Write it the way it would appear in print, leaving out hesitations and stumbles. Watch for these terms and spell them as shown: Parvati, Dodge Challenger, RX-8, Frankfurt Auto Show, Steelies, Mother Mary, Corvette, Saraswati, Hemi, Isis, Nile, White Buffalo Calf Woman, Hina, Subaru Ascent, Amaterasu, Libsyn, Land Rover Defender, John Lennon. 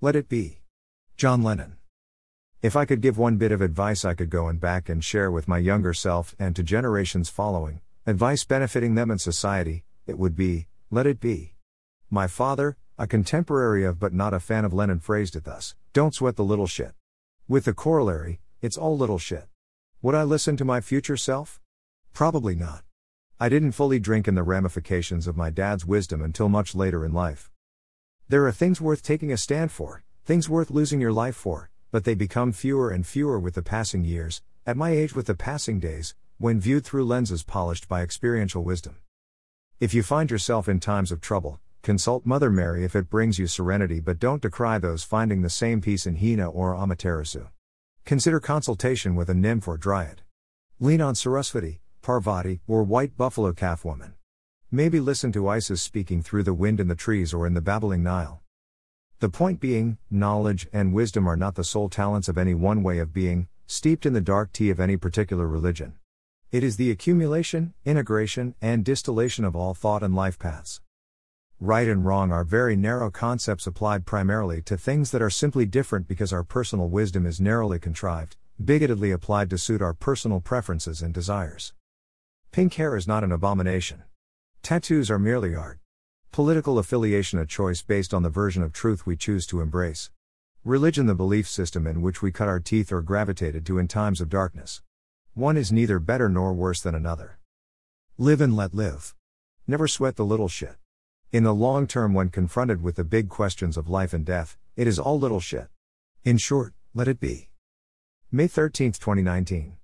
Let it be. John Lennon. If I could give one bit of advice I could go and back and share with my younger self and to generations following, advice benefiting them and society, it would be, let it be. My father, a contemporary of but not a fan of Lennon, phrased it thus, don't sweat the little shit. With the corollary, it's all little shit. Would I listen to my future self? Probably not. I didn't fully drink in the ramifications of my dad's wisdom until much later in life. There are things worth taking a stand for, things worth losing your life for, but they become fewer and fewer with the passing years, at my age with the passing days, when viewed through lenses polished by experiential wisdom. If you find yourself in times of trouble, consult Mother Mary if it brings you serenity, but don't decry those finding the same peace in Hina or Amaterasu. Consider consultation with a nymph or dryad. Lean on Saraswati, Parvati, or White Buffalo Calf Woman. Maybe listen to Isis speaking through the wind in the trees or in the babbling Nile. The point being, knowledge and wisdom are not the sole talents of any one way of being, steeped in the dark tea of any particular religion. It is the accumulation, integration, and distillation of all thought and life paths. Right and wrong are very narrow concepts applied primarily to things that are simply different because our personal wisdom is narrowly contrived, bigotedly applied to suit our personal preferences and desires. Pink hair is not an abomination. Tattoos are merely art. Political affiliation a choice based on the version of truth we choose to embrace. Religion the belief system in which we cut our teeth or gravitated to in times of darkness. One is neither better nor worse than another. Live and let live. Never sweat the little shit. In the long term, when confronted with the big questions of life and death, it is all little shit. In short, let it be. May 13, 2019.